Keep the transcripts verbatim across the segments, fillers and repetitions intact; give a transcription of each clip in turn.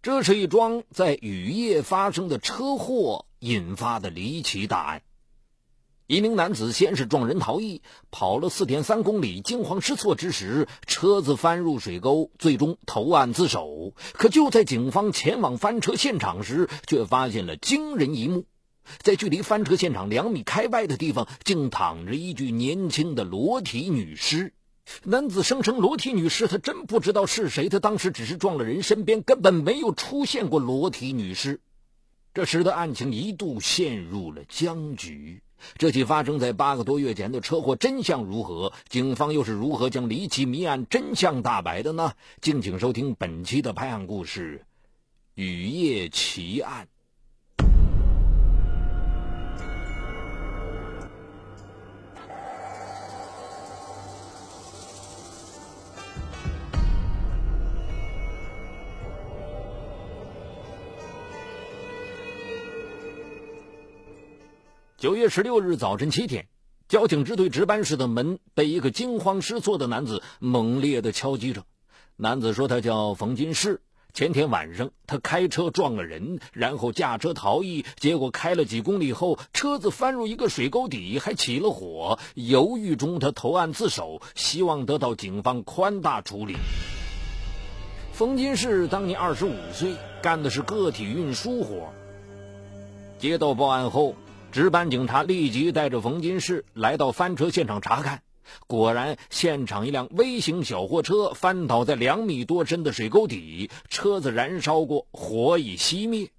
这是一桩在雨夜发生的车祸引发的离奇大案。一名男子先是撞人逃逸，跑了 四点三 公里，惊慌失措之时，车子翻入水沟，最终投案自首。可就在警方前往翻车现场时，却发现了惊人一幕。在距离翻车现场两米开外的地方，竟躺着一具年轻的裸体女尸。男子声称裸体女尸，他真不知道是谁，他当时只是撞了人，身边根本没有出现过裸体女尸。这时的案情一度陷入了僵局。这起发生在八个多月前的车祸真相如何？警方又是如何将离奇谜案真相大白的呢？敬请收听本期的拍案故事《雨夜奇案》。九月十六日早晨七点，交警支队值班室的门被一个惊慌失措的男子猛烈地敲击着。男子说他叫冯金世，前天晚上他开车撞了人，然后驾车逃逸，结果开了几公里后，车子翻入一个水沟底，还起了火。犹豫中他投案自首，希望得到警方宽大处理。冯金世当年二十五岁，干的是个体运输活。接到报案后，值班警察立即带着冯金世来到翻车现场查看，果然现场一辆微型小货车翻倒在两米多深的水沟底，车子燃烧过，火已熄灭。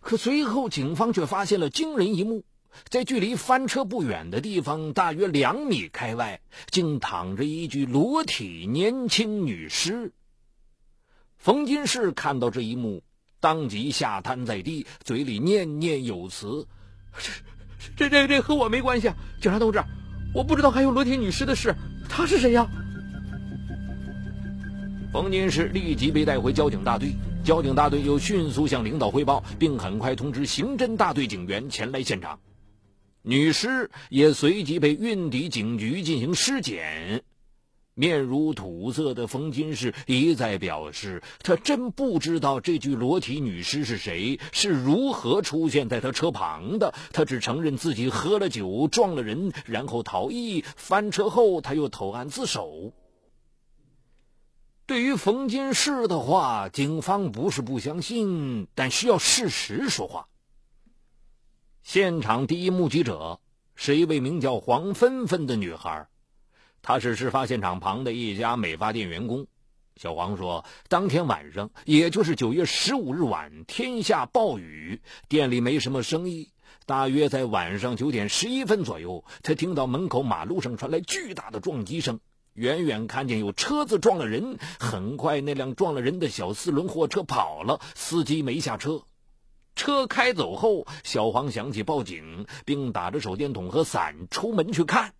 可随后警方却发现了惊人一幕，在距离翻车不远的地方，大约两米开外，竟躺着一具裸体年轻女尸。冯金世看到这一幕，当即下瘫在地，嘴里念念有词：这这这这和我没关系啊，警察同志，我不知道还有裸体女尸的事，她是谁呀、啊？冯金世立即被带回交警大队，交警大队又迅速向领导汇报，并很快通知刑侦大队警员前来现场。女尸也随即被运抵警局进行尸检。面如土色的冯金世一再表示，他真不知道这具裸体女尸是谁，是如何出现在他车旁的。他只承认自己喝了酒撞了人，然后逃逸，翻车后他又投案自首。对于冯金世的话，警方不是不相信，但需要事实说话。现场第一目击者是一位名叫黄芬芬的女孩，他是事发现场旁的一家美发店员工。小黄说，当天晚上，也就是九月十五日晚，天下暴雨，店里没什么生意。大约在晚上九点十一分左右，他听到门口马路上传来巨大的撞击声，远远看见有车子撞了人。很快那辆撞了人的小四轮货车跑了，司机没下车。车开走后，小黄想起报警，并打着手电筒和伞出门去看。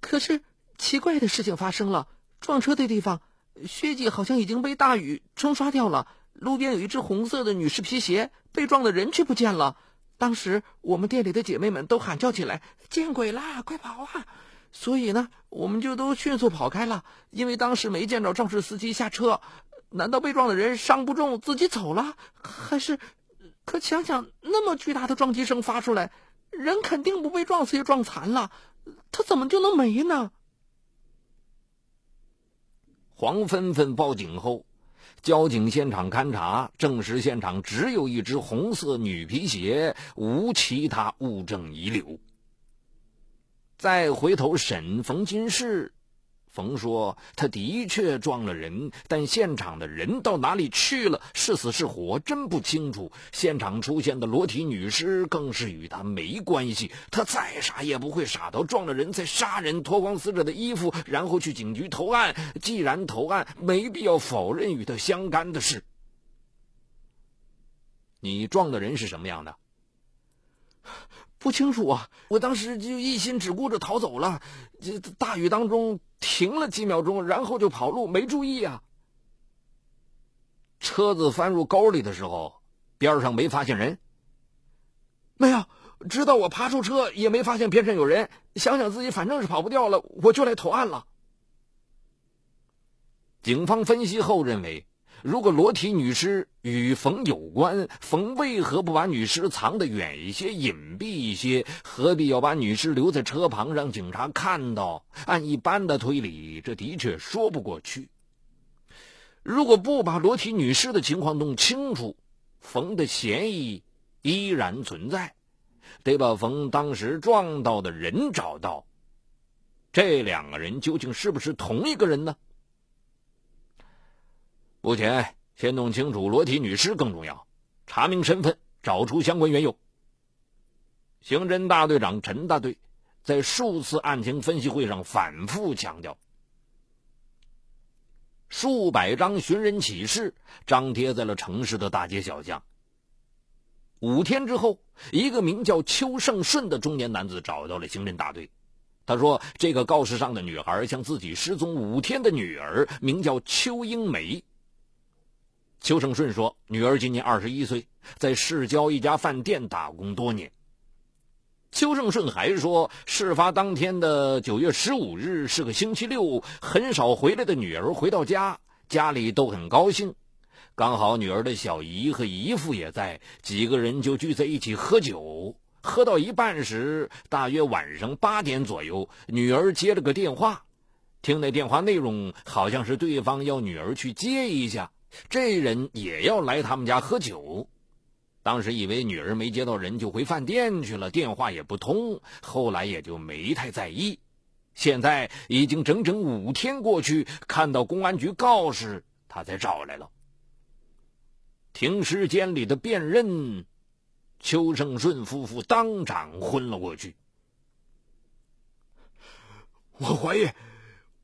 可是奇怪的事情发生了，撞车的地方血迹好像已经被大雨冲刷掉了，路边有一只红色的女士皮鞋，被撞的人却不见了。当时我们店里的姐妹们都喊叫起来，见鬼啦，快跑啊！所以呢，我们就都迅速跑开了，因为当时没见着肇事司机下车。难道被撞的人伤不重自己走了？还是……可想想那么巨大的撞击声发出来，人肯定不被撞死也撞残了，他怎么就能没呢？黄芬芬报警后，交警现场勘查证实，现场只有一只红色女皮鞋，无其他物证遗留。再回头审冯金世，冯说他的确撞了人，但现场的人到哪里去了，是死是活真不清楚。现场出现的裸体女尸更是与他没关系，他再傻也不会傻到撞了人再杀人，脱光死者的衣服，然后去警局投案。既然投案，没必要否认与他相干的事。你撞的人是什么样的？不清楚啊，我当时就一心只顾着逃走了，这大雨当中停了几秒钟，然后就跑路，没注意啊。车子翻入沟里的时候，边上没发现人？没有，直到我爬出车也没发现边上有人，想想自己反正是跑不掉了，我就来投案了。警方分析后认为，如果裸体女尸与冯有关，冯为何不把女尸藏得远一些、隐蔽一些？何必要把女尸留在车旁让警察看到？按一般的推理，这的确说不过去。如果不把裸体女尸的情况弄清楚，冯的嫌疑依然存在，得把冯当时撞到的人找到。这两个人究竟是不是同一个人呢？目前先弄清楚裸体女尸更重要，查明身份，找出相关缘由。刑侦大队长陈大队在数次案情分析会上反复强调，数百张寻人启事张贴在了城市的大街小巷。五天之后，一个名叫邱胜顺的中年男子找到了刑侦大队。他说，这个告示上的女孩像自己失踪五天的女儿，名叫邱英梅。邱胜顺说，女儿今年二十一岁，在市郊一家饭店打工多年。邱胜顺还说，事发当天的九月十五日是个星期六，很少回来的女儿回到家，家里都很高兴，刚好女儿的小姨和姨父也在，几个人就聚在一起喝酒。喝到一半时，大约晚上八点左右，女儿接了个电话，听那电话内容好像是对方要女儿去接一下，这人也要来他们家喝酒。当时以为女儿没接到人就回饭店去了，电话也不通，后来也就没太在意。现在已经整整五天过去，看到公安局告示他才找来了。停尸间里的辨认，邱胜顺夫妇当场昏了过去。我怀疑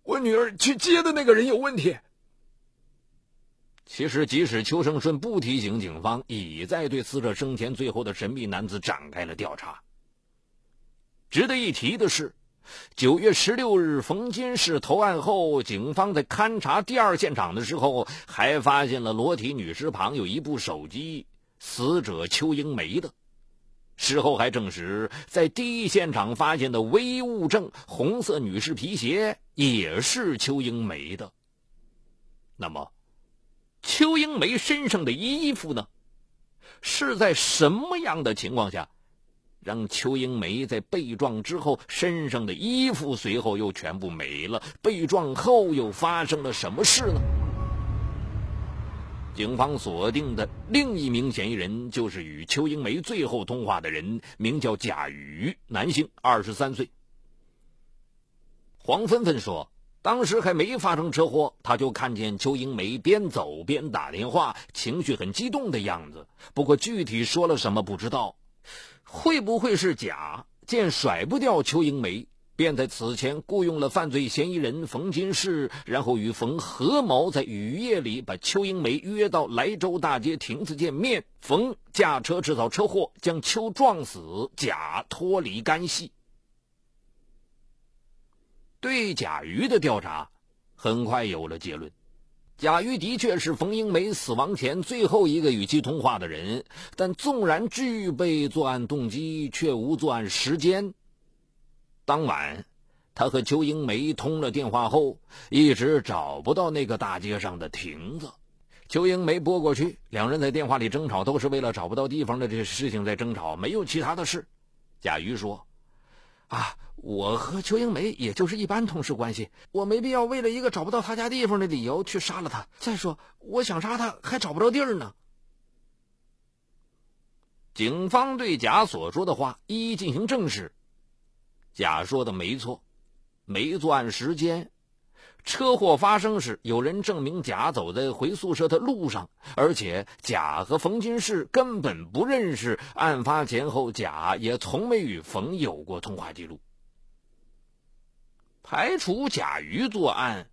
我女儿去接的那个人有问题。其实即使邱胜顺不提醒，警方已在对死者生前最后的神秘男子展开了调查。值得一提的是，九月十六日冯金市投案后，警方在勘查第二现场的时候，还发现了裸体女尸旁有一部手机，死者邱英梅的。事后还证实，在第一现场发现的唯一物证红色女士皮鞋也是邱英梅的。那么邱英梅身上的衣服呢？是在什么样的情况下让邱英梅在被撞之后身上的衣服随后又全部没了？被撞后又发生了什么事呢？警方锁定的另一名嫌疑人就是与邱英梅最后通话的人，名叫贾宇，男性，二十三岁。黄芬芬说，当时还没发生车祸，他就看见邱英梅边走边打电话，情绪很激动的样子，不过具体说了什么不知道。会不会是贾见甩不掉邱英梅，便在此前雇佣了犯罪嫌疑人冯金世，然后与冯合谋，在雨夜里把邱英梅约到莱州大街亭子见面，冯驾车制造车祸，将邱撞死，贾脱离干系。对贾瑜的调查很快有了结论，贾瑜的确是冯英梅死亡前最后一个与其通话的人，但纵然具备作案动机，却无作案时间。当晚他和邱英梅通了电话后，一直找不到那个大街上的亭子。邱英梅拨过去，两人在电话里争吵，都是为了找不到地方的这事情在争吵，没有其他的事。贾瑜说，啊，我和邱英梅也就是一般同事关系，我没必要为了一个找不到他家地方的理由去杀了他。再说我想杀他还找不着地儿呢。警方对贾所说的话一一进行证实，贾说的没错，没作案时间。车祸发生时，有人证明贾走在回宿舍的路上，而且贾和冯金世根本不认识，案发前后贾也从没与冯有过通话记录。排除贾瑜作案，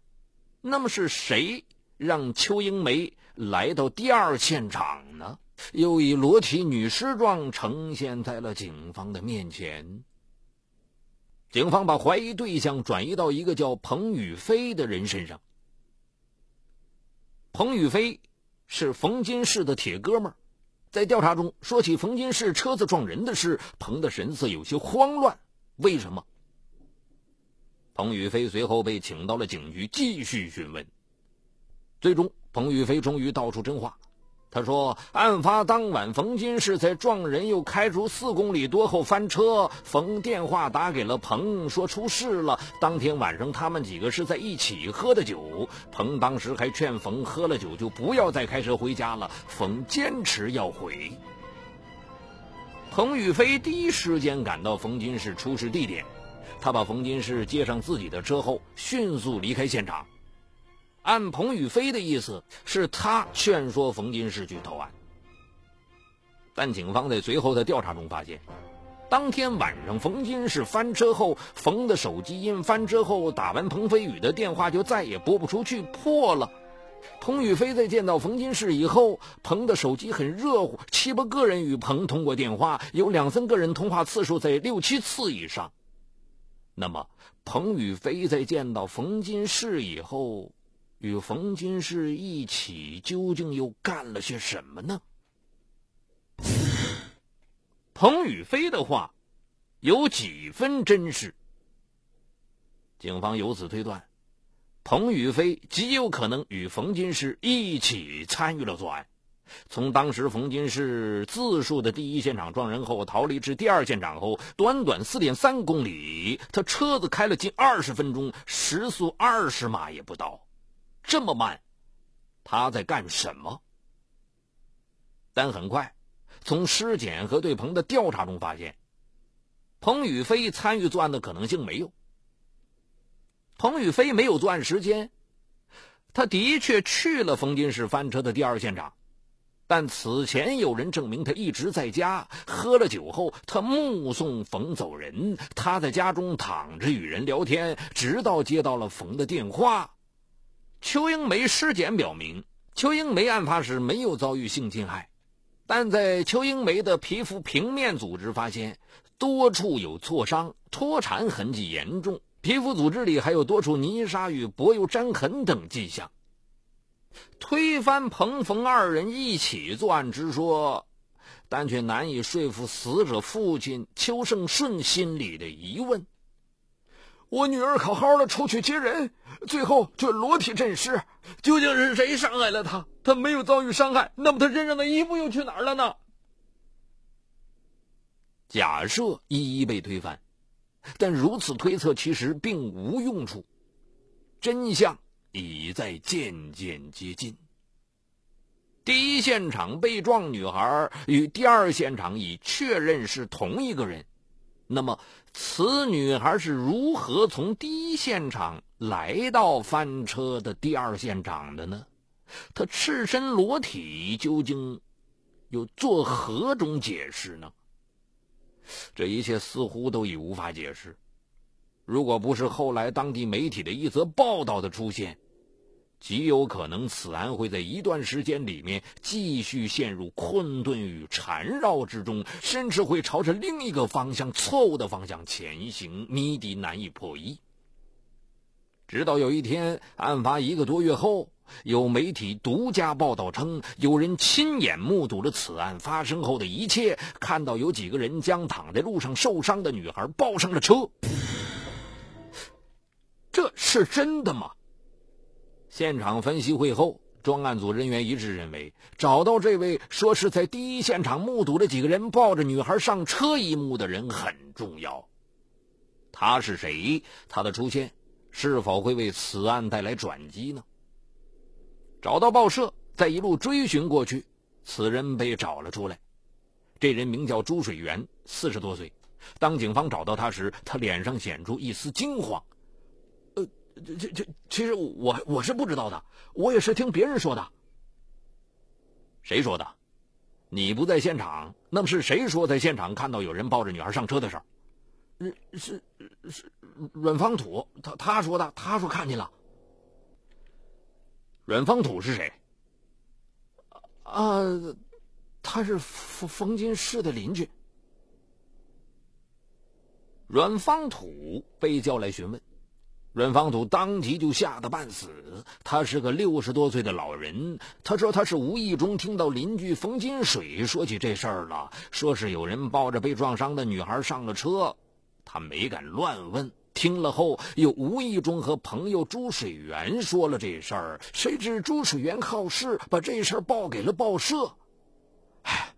那么是谁让邱英梅来到第二现场呢？又以裸体女尸状呈现在了警方的面前。警方把怀疑对象转移到一个叫彭宇飞的人身上。彭宇飞是冯金世的铁哥们儿，在调查中说起冯金世车子撞人的事，彭的神色有些慌乱。为什么？彭宇飞随后被请到了警局继续询问，最终彭玉飞终于道出真话，他说案发当晚冯金是在撞人又开除四公里多后翻车，冯电话打给了彭，说出事了。当天晚上他们几个是在一起喝的酒，彭当时还劝冯喝了酒就不要再开车回家了，冯坚持要回。彭宇飞第一时间赶到冯金是出事地点，他把冯金是接上自己的车后迅速离开现场。按彭宇飞的意思，是他劝说冯金是去投案，但警方在随后的调查中发现，当天晚上冯金是翻车后，冯的手机因翻车后打完彭飞宇的电话就再也拨不出去，破了。彭宇飞在见到冯金是以后，彭的手机很热乎，七八个人与彭通过电话，有两三个人通话次数在六七次以上。那么彭宇飞在见到冯金是以后，与冯金是一起究竟又干了些什么呢？彭宇飞的话有几分真实，警方由此推断彭宇飞极有可能与冯金是一起参与了作案。从当时冯金是自述的第一现场撞人后逃离至第二现场后，短短 四点三 公里，他车子开了近二十分钟，时速二十码也不到，这么慢他在干什么？但很快从尸检和对彭的调查中发现，彭宇飞参与作案的可能性没有。彭宇飞没有作案时间，他的确去了冯金是翻车的第二现场，但此前有人证明他一直在家，喝了酒后他目送冯走人，他在家中躺着与人聊天，直到接到了冯的电话。邱英梅尸检表明，邱英梅案发时没有遭遇性侵害，但在邱英梅的皮肤平面组织发现多处有挫伤，脱产痕迹严重，皮肤组织里还有多处泥沙与柏油沾痕等迹象。推翻彭冯二人一起作案之说，但却难以说服死者父亲邱胜顺心里的疑问。我女儿好好的出去接人，最后却裸体阵尸，究竟是谁伤害了她？她没有遭遇伤害，那么她身上的衣服又去哪儿了呢？假设一一被推翻，但如此推测其实并无用处，真相已在渐渐接近。第一现场被撞女孩与第二现场已确认是同一个人，那么此女孩是如何从第一现场来到翻车的第二现场的呢？她赤身裸体究竟又作何种解释呢？这一切似乎都已无法解释，如果不是后来当地媒体的一则报道的出现，极有可能此案会在一段时间里面继续陷入困顿与缠绕之中，甚至会朝着另一个方向，错误的方向前行，谜底难以破译。直到有一天，案发一个多月后，有媒体独家报道称，有人亲眼目睹了此案发生后的一切，看到有几个人将躺在路上受伤的女孩抱上了车。这是真的吗？现场分析会后，专案组人员一致认为，找到这位说是在第一现场目睹了几个人抱着女孩上车一幕的人很重要。他是谁？他的出现是否会为此案带来转机呢？找到报社，再一路追寻过去，此人被找了出来。这人名叫朱水源，四十多岁。当警方找到他时，他脸上显出一丝惊慌。呃，这这其实我我是不知道的，我也是听别人说的。谁说的？你不在现场，那么是谁说在现场看到有人抱着女孩上车的事儿？是是阮方土，他他说的，他说看见了。阮方土是谁？啊，他是冯冯金氏的邻居。阮方土被叫来询问，阮方土当即就吓得半死。他是个六十多岁的老人，他说他是无意中听到邻居冯金水说起这事儿了，说是有人抱着被撞伤的女孩上了车，他没敢乱问，听了后又无意中和朋友朱水源说了这事儿，谁知朱水源好事，把这事儿报给了报社。哎，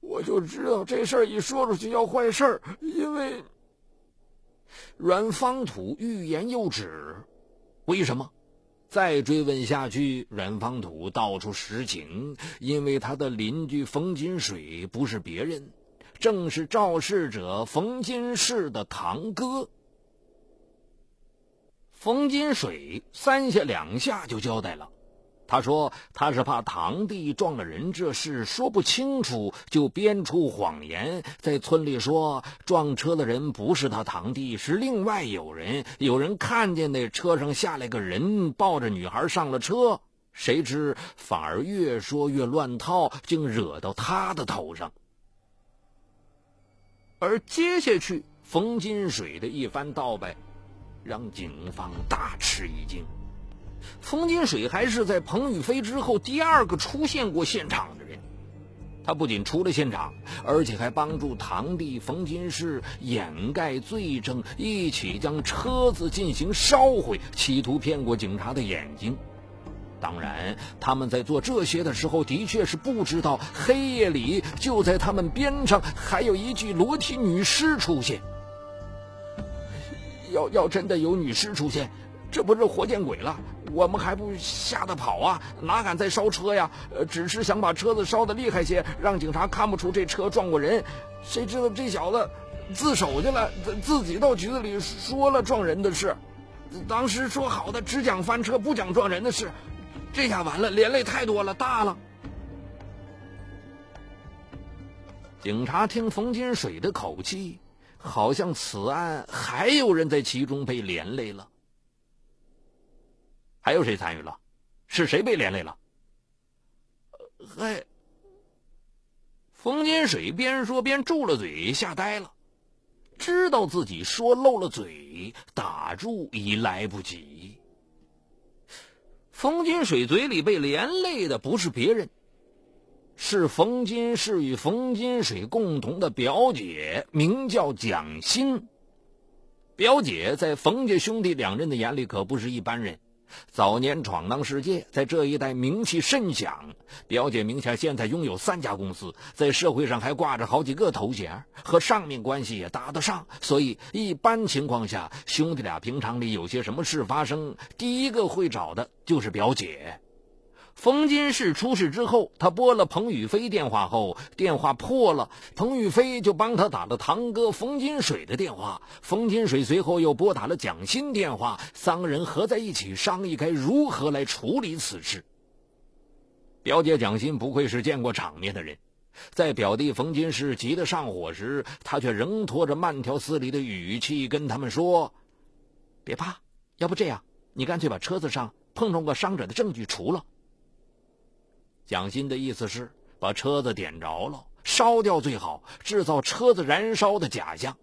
我就知道这事儿一说出去要坏事儿，因为阮方土欲言又止。为什么？再追问下去，阮方土道出实情，因为他的邻居冯金水不是别人，正是肇事者冯金氏的堂哥。冯金水三下两下就交代了，他说他是怕堂弟撞了人这事说不清楚，就编出谎言，在村里说撞车的人不是他堂弟，是另外有人，有人看见那车上下来个人抱着女孩上了车，谁知反而越说越乱套，竟惹到他的头上。而接下去冯金水的一番道白让警方大吃一惊。冯金水还是在彭宇飞之后第二个出现过现场的人，他不仅出了现场，而且还帮助堂弟冯金氏掩盖罪证，一起将车子进行烧毁，企图骗过警察的眼睛。当然，他们在做这些的时候的确是不知道，黑夜里就在他们边上还有一具裸体女尸出现。要要真的有女尸出现，这不是活见鬼了，我们还不吓得跑啊，哪敢再烧车呀，呃、只是想把车子烧得厉害些，让警察看不出这车撞过人，谁知道这小子自首去了，自己到局子里说了撞人的事，当时说好的只讲翻车不讲撞人的事，这下完了，连累太多了，大了。警察听冯金水的口气，好像此案还有人在其中被连累了。还有谁参与了？是谁被连累了？还……冯金水边说边住了嘴，吓呆了，知道自己说漏了嘴，打住已来不及。冯金水嘴里被连累的不是别人，是冯金氏与冯金水共同的表姐，名叫蒋欣。表姐在冯家兄弟两人的眼里可不是一般人，早年闯荡世界，在这一带名气甚响。表姐名下现在拥有三家公司，在社会上还挂着好几个头衔，和上面关系也搭得上，所以一般情况下兄弟俩平常里有些什么事发生，第一个会找的就是表姐。冯金氏出事之后，他拨了彭宇飞电话后，电话破了，彭宇飞就帮他打了堂哥冯金水的电话，冯金水随后又拨打了蒋欣电话，三个人合在一起商议该如何来处理此事。表姐蒋欣不愧是见过场面的人，在表弟冯金氏急得上火时，他却仍拖着慢条斯理的语气跟他们说：别怕，要不这样，你干脆把车子上碰撞过伤者的证据除了。蒋欣的意思是把车子点着了烧掉最好，制造车子燃烧的假象。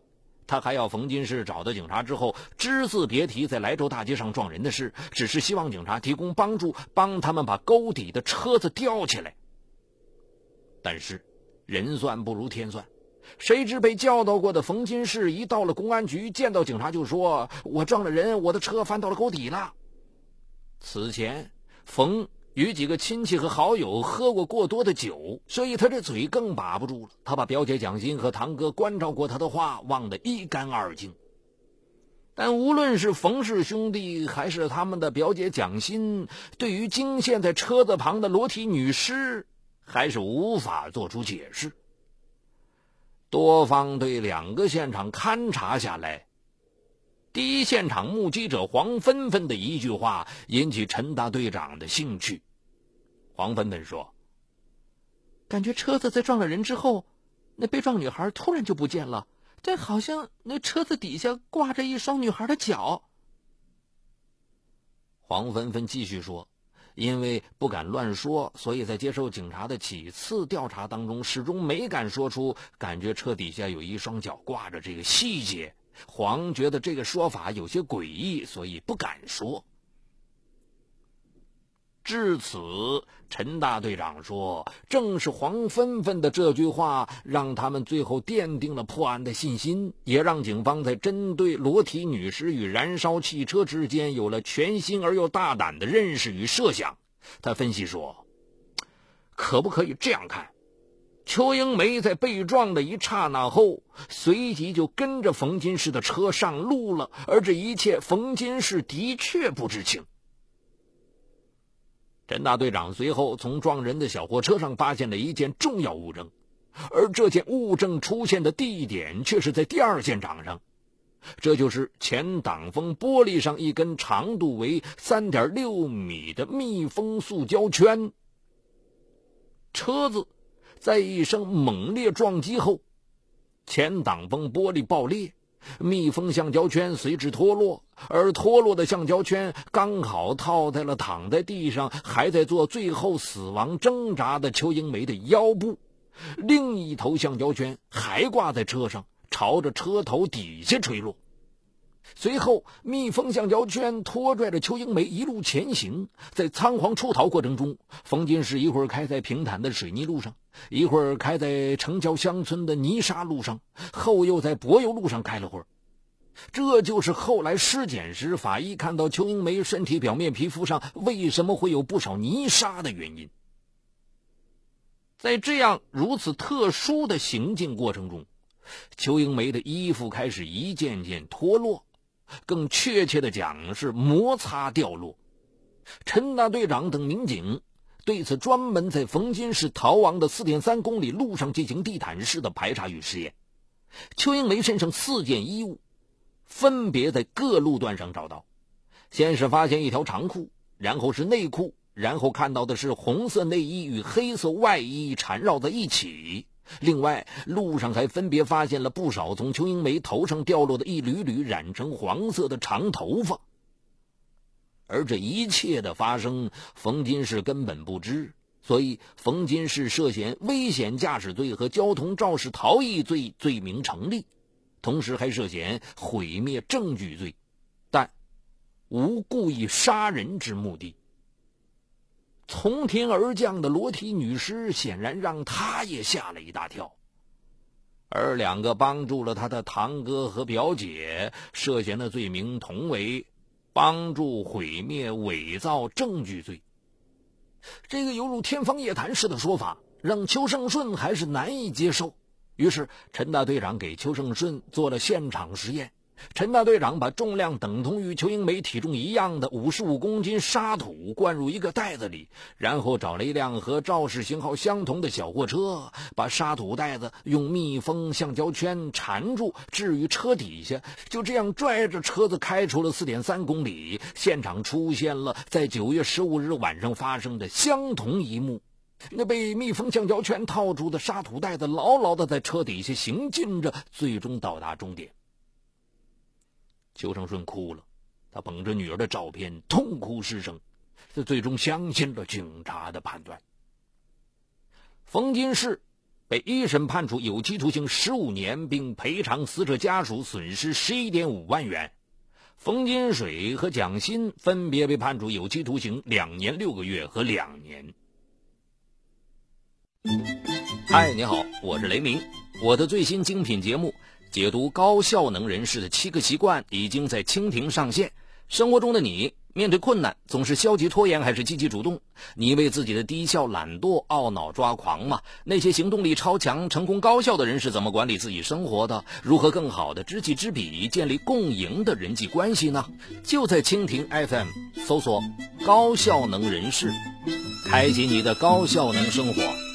他还要冯金氏找到警察之后只字别提在莱州大街上撞人的事，只是希望警察提供帮助，帮他们把沟底的车子吊起来。但是人算不如天算，谁知被教导过的冯金氏一到了公安局，见到警察就说：我撞了人，我的车翻到了沟底了。此前冯与几个亲戚和好友喝过过多的酒，所以他这嘴更把不住了，他把表姐蒋欣和堂哥关照过他的话忘得一干二净。但无论是冯氏兄弟还是他们的表姐蒋欣，对于惊现在车子旁的裸体女尸还是无法做出解释。多方对两个现场勘察下来，第一现场目击者黄芬芬的一句话引起陈大队长的兴趣。黄芬芬说：感觉车子在撞了人之后，那被撞女孩突然就不见了，但好像那车子底下挂着一双女孩的脚。黄芬芬继续说，因为不敢乱说，所以在接受警察的几次调查当中始终没敢说出感觉车底下有一双脚挂着这个细节。黄觉得这个说法有些诡异，所以不敢说。至此，陈大队长说，正是黄芬芬的这句话，让他们最后奠定了破案的信心，也让警方在针对裸体女尸与燃烧汽车之间有了全新而又大胆的认识与设想。他分析说，可不可以这样看，邱英梅在被撞的一刹那后，随即就跟着冯金氏的车上路了，而这一切冯金氏的确不知情。陈大队长随后从撞人的小货车上发现了一件重要物证，而这件物证出现的地点却是在第二现场上，这就是前挡风玻璃上一根长度为 三点六米的密封塑胶圈。车子在一声猛烈撞击后，前挡风玻璃爆裂，密封橡胶圈随之脱落，而脱落的橡胶圈刚好套在了躺在地上还在做最后死亡挣扎的邱英梅的腰部，另一头橡胶圈还挂在车上，朝着车头底下垂落。随后密封橡胶圈拖拽着邱英梅一路前行，在仓皇出逃过程中，冯金氏一会儿开在平坦的水泥路上，一会儿开在城郊乡村的泥沙路上，后又在柏油路上开了会儿。这就是后来尸检时法医看到邱英梅身体表面皮肤上为什么会有不少泥沙的原因。在这样如此特殊的行进过程中，邱英梅的衣服开始一件件脱落，更确切的讲是摩擦掉落。陈大队长等民警对此专门在冯金市逃亡的 四点三公里路上进行地毯式的排查与实验。邱英梅身上四件衣物分别在各路段上找到，先是发现一条长裤，然后是内裤，然后看到的是红色内衣与黑色外衣缠绕在一起。另外，路上还分别发现了不少从邱英梅头上掉落的一缕缕染成黄色的长头发。而这一切的发生，冯金氏根本不知，所以冯金氏涉嫌危险驾驶罪和交通肇事逃逸罪罪名成立，同时还涉嫌毁灭证据罪，但无故意杀人之目的。从天而降的裸体女尸显然让他也吓了一大跳，而两个帮助了他的堂哥和表姐涉嫌的罪名同为帮助毁灭伪造证据罪。这个犹如天方夜谭似的说法让邱胜顺还是难以接受，于是陈大队长给邱胜顺做了现场实验。陈大队长把重量等同与邱英梅体重一样的五十五公斤沙土灌入一个袋子里，然后找了一辆和肇事型号相同的小货车，把沙土袋子用密封橡胶圈缠住，置于车底下，就这样拽着车子开出了 四点三公里。现场出现了在九月十五日晚上发生的相同一幕，那被密封橡胶圈套住的沙土袋子牢牢地在车底下行进着，最终到达终点。邱胜顺哭了，他捧着女儿的照片痛哭失声，他最终相信了警察的判断。冯金氏被一审判处有期徒刑十五年，并赔偿死者家属损失 十一点五万元。冯金水和蒋欣分别被判处有期徒刑两年六个月和两年。嗨，你好，我是雷鸣，我的最新精品节目解读高效能人士的七个习惯已经在蜻蜓上线。生活中的你面对困难总是消极拖延还是积极主动？你为自己的低效懒惰懊恼抓狂吗？那些行动力超强成功高效的人是怎么管理自己生活的？如何更好的知己知彼，建立共赢的人际关系呢？就在蜻蜓 F M 搜索高效能人士，开启你的高效能生活。